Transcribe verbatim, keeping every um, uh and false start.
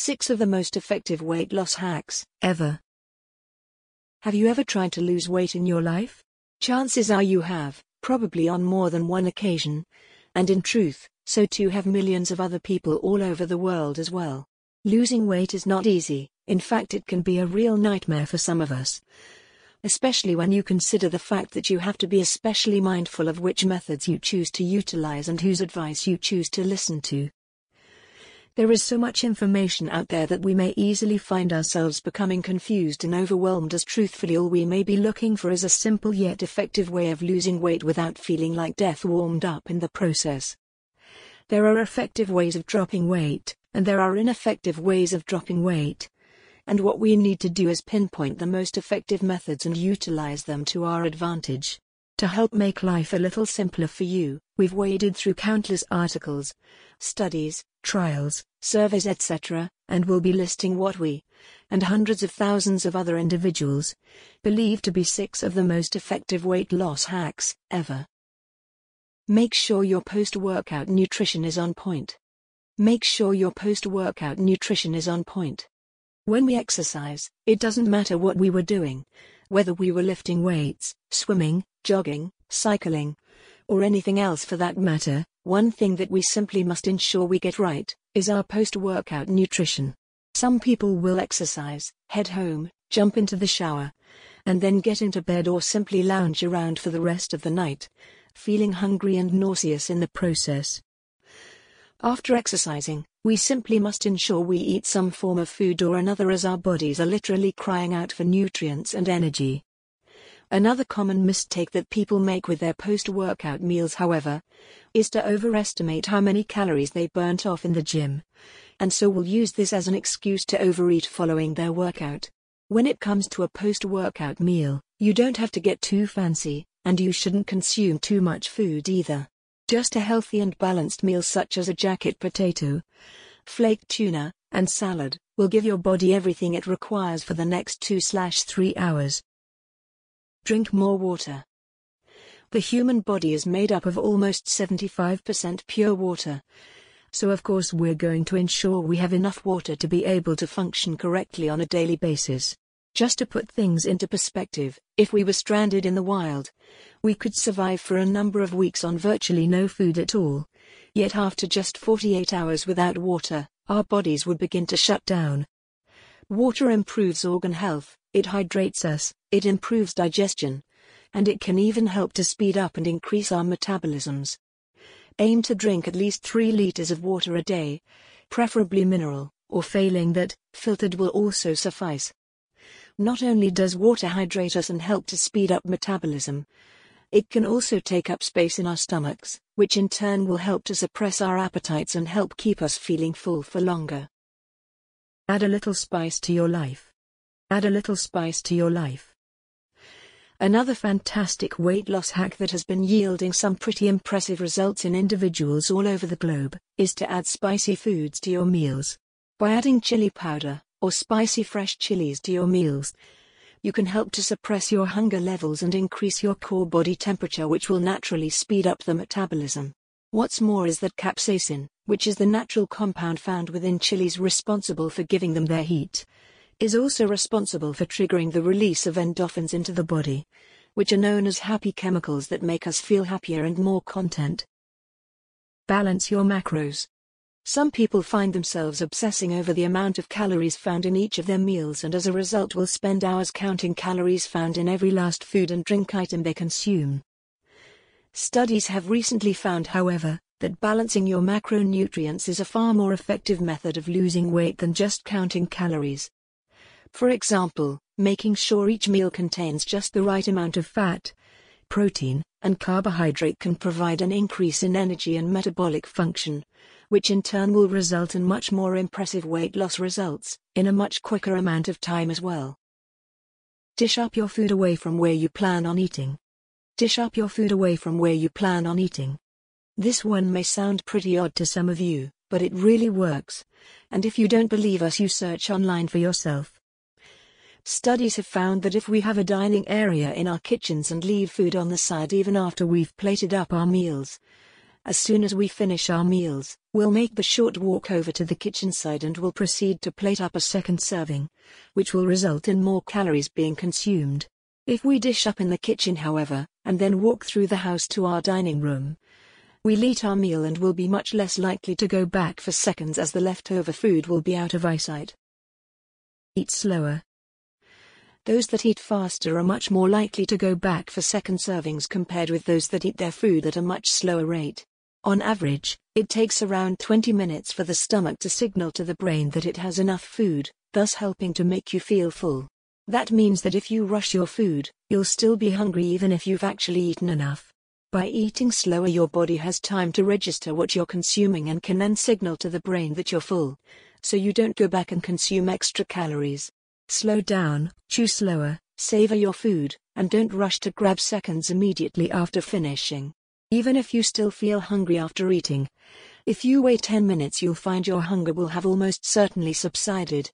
Six of the most effective weight loss hacks ever. Have you ever tried to lose weight in your life? Chances are you have, probably on more than one occasion. And in truth, so too have millions of other people all over the world as well. Losing weight is not easy. In fact, it can be a real nightmare for some of us, especially when you consider the fact that you have to be especially mindful of which methods you choose to utilize and whose advice you choose to listen to. There is so much information out there that we may easily find ourselves becoming confused and overwhelmed, as truthfully all we may be looking for is a simple yet effective way of losing weight without feeling like death warmed up in the process. There are effective ways of dropping weight, and there are ineffective ways of dropping weight. And what we need to do is pinpoint the most effective methods and utilize them to our advantage. To help make life a little simpler for you, we've waded through countless articles, studies, trials, surveys, et cetera, and we'll be listing what we, and hundreds of thousands of other individuals, believe to be six of the most effective weight loss hacks ever. Make sure your post-workout nutrition is on point. Make sure your post-workout nutrition is on point. When we exercise, it doesn't matter what we were doing, whether we were lifting weights, swimming, jogging, cycling, or anything else for that matter. One thing that we simply must ensure we get right is our post-workout nutrition. Some people will exercise, head home, jump into the shower, and then get into bed or simply lounge around for the rest of the night, feeling hungry and nauseous in the process. After exercising, we simply must ensure we eat some form of food or another, as our bodies are literally crying out for nutrients and energy. Another common mistake that people make with their post-workout meals, however, is to overestimate how many calories they burnt off in the gym, and so will use this as an excuse to overeat following their workout. When it comes to a post-workout meal, you don't have to get too fancy, and you shouldn't consume too much food either. Just a healthy and balanced meal such as a jacket potato, flaked tuna, and salad will give your body everything it requires for the next two to three hours. Drink more water. The human body is made up of almost seventy-five percent pure water, so of course we're going to ensure we have enough water to be able to function correctly on a daily basis. Just to put things into perspective, if we were stranded in the wild, we could survive for a number of weeks on virtually no food at all. Yet after just forty-eight hours without water, our bodies would begin to shut down. Water improves organ health, it hydrates us, it improves digestion, and it can even help to speed up and increase our metabolisms. Aim to drink at least three liters of water a day, preferably mineral, or failing that, filtered will also suffice. Not only does water hydrate us and help to speed up metabolism, it can also take up space in our stomachs, which in turn will help to suppress our appetites and help keep us feeling full for longer. Add a little spice to your life. Add a little spice to your life. Another fantastic weight loss hack that has been yielding some pretty impressive results in individuals all over the globe is to add spicy foods to your meals. By adding chili powder, or spicy fresh chilies to your meals, you can help to suppress your hunger levels and increase your core body temperature, which will naturally speed up the metabolism. What's more is that capsaicin, which is the natural compound found within chilies responsible for giving them their heat, is also responsible for triggering the release of endorphins into the body, which are known as happy chemicals that make us feel happier and more content. Balance your macros. Some people find themselves obsessing over the amount of calories found in each of their meals, and as a result will spend hours counting calories found in every last food and drink item they consume. Studies have recently found, however, that balancing your macronutrients is a far more effective method of losing weight than just counting calories. For example, making sure each meal contains just the right amount of fat, protein, and carbohydrate can provide an increase in energy and metabolic function, which in turn will result in much more impressive weight loss results, in a much quicker amount of time as well. Dish up your food away from where you plan on eating. Dish up your food away from where you plan on eating. This one may sound pretty odd to some of you, but it really works. And if you don't believe us, you search online for yourself. Studies have found that if we have a dining area in our kitchens and leave food on the side even after we've plated up our meals, As soon as we finish our meals, we'll make the short walk over to the kitchen side and we'll proceed to plate up a second serving, which will result in more calories being consumed. If we dish up in the kitchen, however, and then walk through the house to our dining room, we'll eat our meal and will be much less likely to go back for seconds as the leftover food will be out of eyesight. Eat slower. Those that eat faster are much more likely to go back for second servings compared with those that eat their food at a much slower rate. On average, it takes around twenty minutes for the stomach to signal to the brain that it has enough food, thus helping to make you feel full. That means that if you rush your food, you'll still be hungry even if you've actually eaten enough. By eating slower, your body has time to register what you're consuming and can then signal to the brain that you're full, so you don't go back and consume extra calories. Slow down, chew slower, savor your food, and don't rush to grab seconds immediately after finishing. Even if you still feel hungry after eating, if you wait ten minutes, you'll find your hunger will have almost certainly subsided,